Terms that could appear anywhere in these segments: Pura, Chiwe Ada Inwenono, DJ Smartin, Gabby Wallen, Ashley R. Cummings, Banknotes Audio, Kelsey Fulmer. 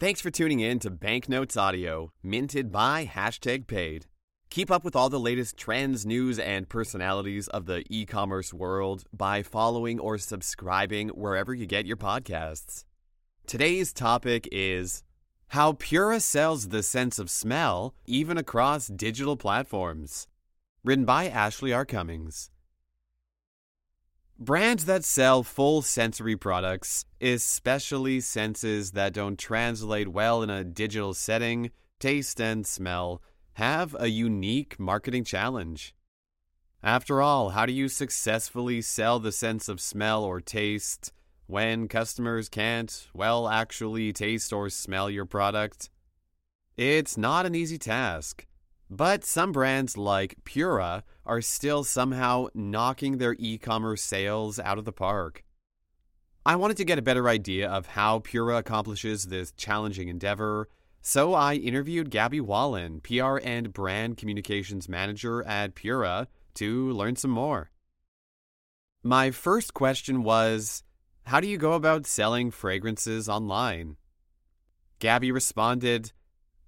Thanks for tuning in to Banknotes Audio, minted by #paid. Keep up with all the latest trends, news, and personalities of the e-commerce world by following or subscribing wherever you get your podcasts. Today's topic is how Pura sells the sense of smell even across digital platforms. Written by Ashley R. Cummings. Brands that sell full sensory products, especially senses that don't translate well in a digital setting, taste and smell, have a unique marketing challenge. After all, how do you successfully sell the sense of smell or taste when customers can't, actually taste or smell your product? It's not an easy task. But some brands like Pura are still somehow knocking their e-commerce sales out of the park. I wanted to get a better idea of how Pura accomplishes this challenging endeavor, so I interviewed Gabby Wallen, PR and Brand Communications Manager at Pura, to learn some more. My first question was, how do you go about selling fragrances online? Gabby responded,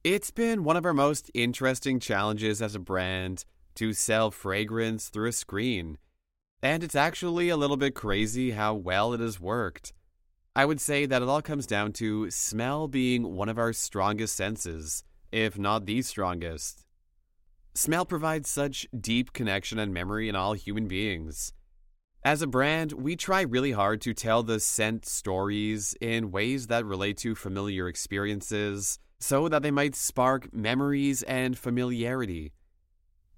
"It's been one of our most interesting challenges as a brand to sell fragrance through a screen, and it's actually a little bit crazy how well it has worked. I would say that it all comes down to smell being one of our strongest senses, if not the strongest. Smell provides such deep connection and memory in all human beings. As a brand, we try really hard to tell the scent stories in ways that relate to familiar experiences, so that they might spark memories and familiarity.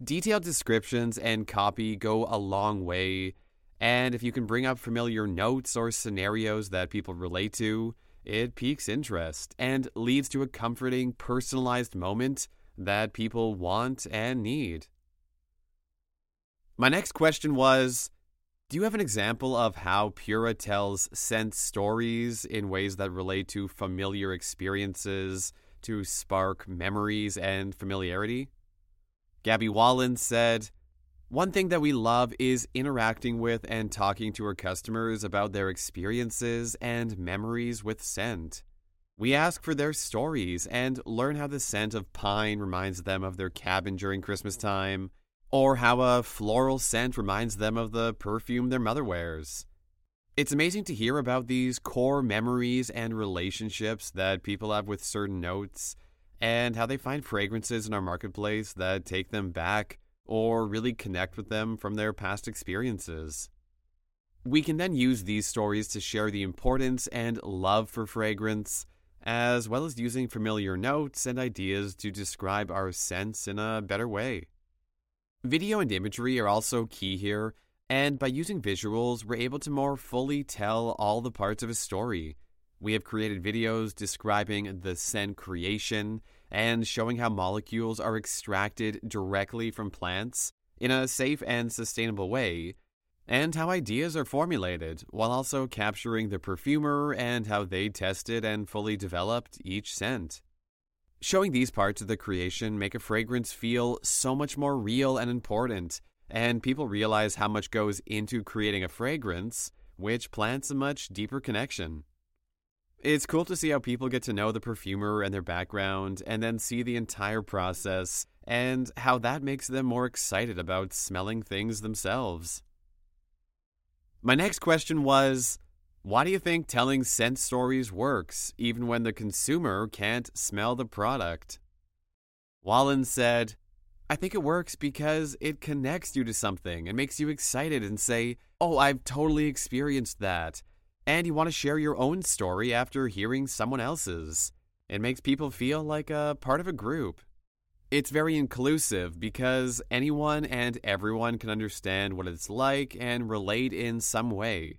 Detailed descriptions and copy go a long way, and if you can bring up familiar notes or scenarios that people relate to, it piques interest and leads to a comforting, personalized moment that people want and need." My next question was, do you have an example of how Pura tells scent stories in ways that relate to familiar experiences to spark memories and familiarity? Gabby Wallen said, "One thing that we love is interacting with and talking to our customers about their experiences and memories with scent. We ask for their stories and learn how the scent of pine reminds them of their cabin during Christmas time, or how a floral scent reminds them of the perfume their mother wears. It's amazing to hear about these core memories and relationships that people have with certain notes, and how they find fragrances in our marketplace that take them back or really connect with them from their past experiences. We can then use these stories to share the importance and love for fragrance, as well as using familiar notes and ideas to describe our scents in a better way. Video and imagery are also key here, and by using visuals, we're able to more fully tell all the parts of a story. We have created videos describing the scent creation and showing how molecules are extracted directly from plants in a safe and sustainable way, and how ideas are formulated, while also capturing the perfumer and how they tested and fully developed each scent. Showing these parts of the creation make a fragrance feel so much more real and important, and people realize how much goes into creating a fragrance, which plants a much deeper connection. It's cool to see how people get to know the perfumer and their background, and then see the entire process, and how that makes them more excited about smelling things themselves." My next question was, why do you think telling scent stories works, even when the consumer can't smell the product? Wallen said, "I think it works because it connects you to something and makes you excited and say, 'Oh, I've totally experienced that.' And you want to share your own story after hearing someone else's. It makes people feel like a part of a group. It's very inclusive because anyone and everyone can understand what it's like and relate in some way.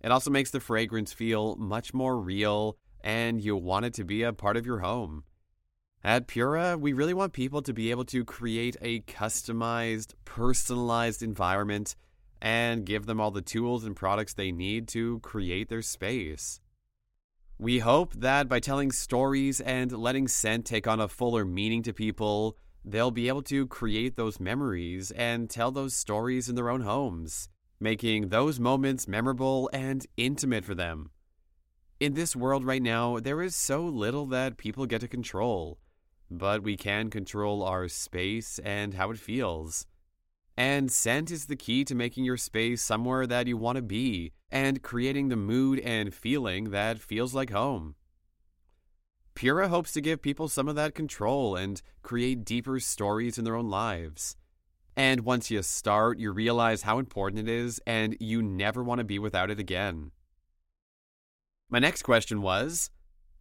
It also makes the fragrance feel much more real, and you want it to be a part of your home. At Pura, we really want people to be able to create a customized, personalized environment and give them all the tools and products they need to create their space. We hope that by telling stories and letting scent take on a fuller meaning to people, they'll be able to create those memories and tell those stories in their own homes, making those moments memorable and intimate for them. In this world right now, there is so little that people get to control, but we can control our space and how it feels. And scent is the key to making your space somewhere that you want to be and creating the mood and feeling that feels like home. Pura hopes to give people some of that control and create deeper stories in their own lives. And once you start, you realize how important it is and you never want to be without it again. My next question was,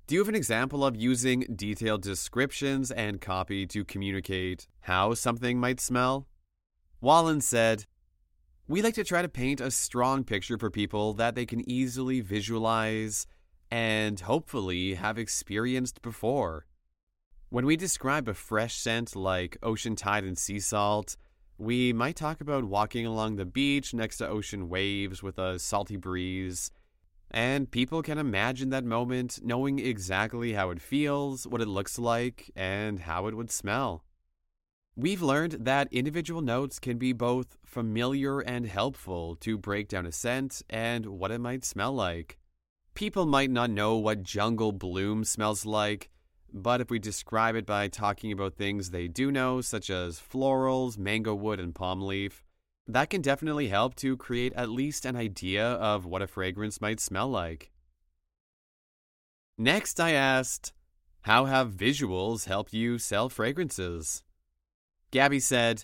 do you have an example of using detailed descriptions and copy to communicate how something might smell? Wallen said, "We like to try to paint a strong picture for people that they can easily visualize and hopefully have experienced before. When we describe a fresh scent like ocean tide and sea salt, we might talk about walking along the beach next to ocean waves with a salty breeze, and people can imagine that moment knowing exactly how it feels, what it looks like, and how it would smell." We've learned that individual notes can be both familiar and helpful to break down a scent and what it might smell like. People might not know what jungle bloom smells like, but if we describe it by talking about things they do know, such as florals, mango wood, and palm leaf, that can definitely help to create at least an idea of what a fragrance might smell like. Next, I asked, how have visuals helped you sell fragrances? Gabby said,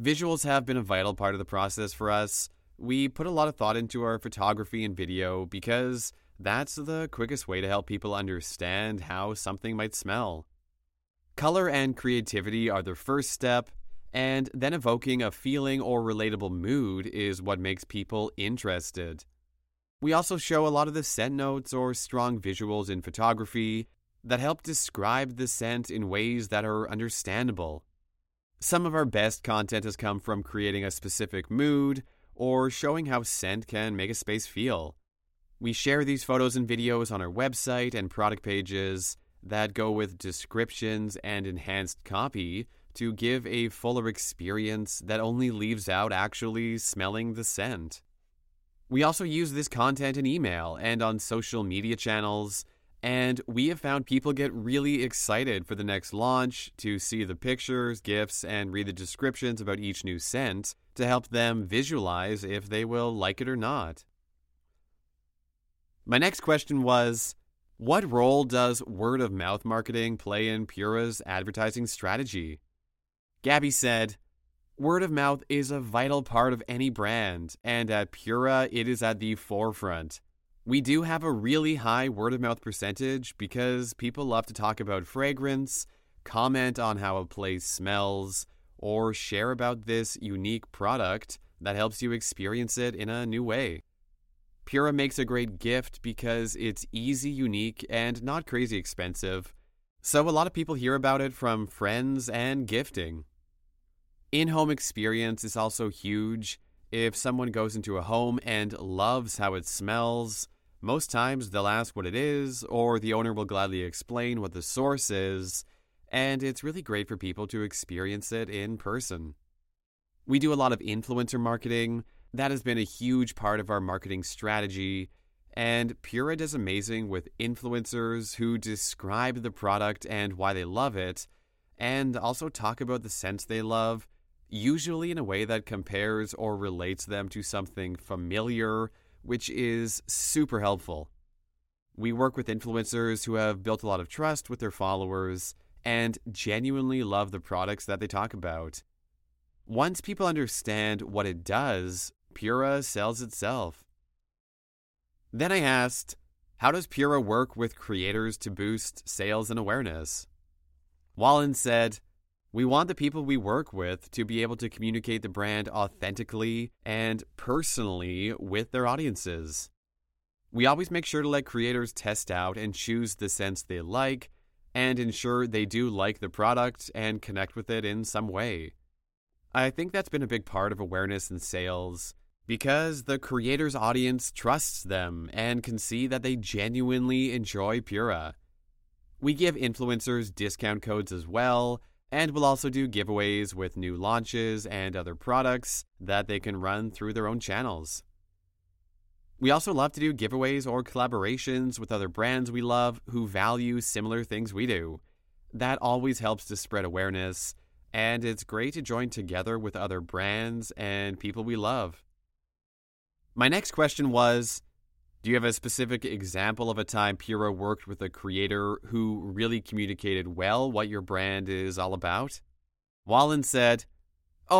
"Visuals have been a vital part of the process for us. We put a lot of thought into our photography and video because that's the quickest way to help people understand how something might smell. Color and creativity are the first step, and then evoking a feeling or relatable mood is what makes people interested. We also show a lot of the scent notes or strong visuals in photography that help describe the scent in ways that are understandable. Some of our best content has come from creating a specific mood or showing how scent can make a space feel. We share these photos and videos on our website and product pages that go with descriptions and enhanced copy to give a fuller experience that only leaves out actually smelling the scent. We also use this content in email and on social media channels, and we have found people get really excited for the next launch to see the pictures, gifts, and read the descriptions about each new scent to help them visualize if they will like it or not." My next question was, what role does word-of-mouth marketing play in Pura's advertising strategy? Gabby said, "Word-of-mouth is a vital part of any brand, and at Pura it is at the forefront. We do have a really high word-of-mouth percentage because people love to talk about fragrance, comment on how a place smells, or share about this unique product that helps you experience it in a new way. Pura makes a great gift because it's easy, unique, and not crazy expensive, so a lot of people hear about it from friends and gifting. In-home experience is also huge. If someone goes into a home and loves how it smells, most times they'll ask what it is, or the owner will gladly explain what the source is, and it's really great for people to experience it in person. We do a lot of influencer marketing. That has been a huge part of our marketing strategy, and Pura does amazing with influencers who describe the product and why they love it, and also talk about the scents they love, usually in a way that compares or relates them to something familiar, which is super helpful. We work with influencers who have built a lot of trust with their followers and genuinely love the products that they talk about. Once people understand what it does, Pura sells itself." Then I asked, how does Pura work with creators to boost sales and awareness? Wallen said, "We want the people we work with to be able to communicate the brand authentically and personally with their audiences. We always make sure to let creators test out and choose the scents they like and ensure they do like the product and connect with it in some way. I think that's been a big part of awareness and sales because the creator's audience trusts them and can see that they genuinely enjoy Pura. We give influencers discount codes as well, and we'll also do giveaways with new launches and other products that they can run through their own channels. We also love to do giveaways or collaborations with other brands we love who value similar things we do. That always helps to spread awareness, and it's great to join together with other brands and people we love. My next question was, do you have a specific example of a time Pura worked with a creator who really communicated well what your brand is all about? Wallen said,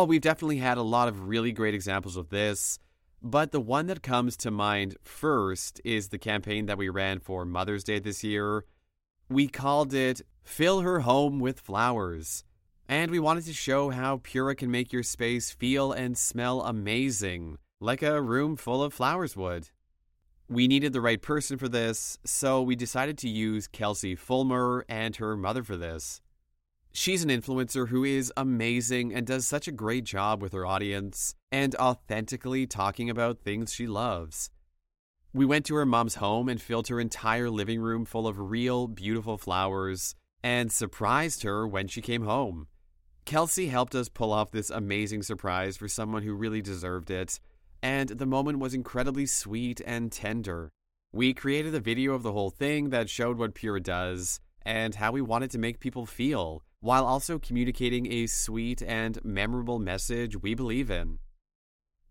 we've definitely had a lot of really great examples of this, but the one that comes to mind first is the campaign that we ran for Mother's Day this year. We called it Fill Her Home with Flowers, and we wanted to show how Pura can make your space feel and smell amazing, like a room full of flowers would. We needed the right person for this, so we decided to use Kelsey Fulmer and her mother for this. She's an influencer who is amazing and does such a great job with her audience and authentically talking about things she loves. We went to her mom's home and filled her entire living room full of real, beautiful flowers and surprised her when she came home. Kelsey helped us pull off this amazing surprise for someone who really deserved it, and the moment was incredibly sweet and tender. We created a video of the whole thing that showed what Pura does and how we wanted to make people feel, while also communicating a sweet and memorable message we believe in.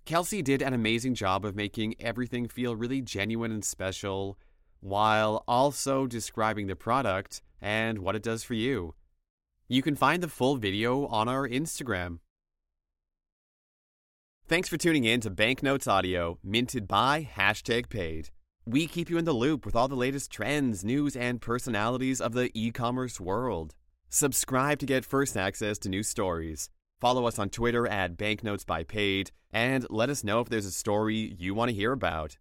Kelsey did an amazing job of making everything feel really genuine and special, while also describing the product and what it does for you. You can find the full video on our Instagram. Thanks for tuning in to Banknotes Audio, minted by #paid. We keep you in the loop with all the latest trends, news, and personalities of the e-commerce world. Subscribe to get first access to new stories. Follow us on Twitter @BanknotesByPaid, and let us know if there's a story you want to hear about.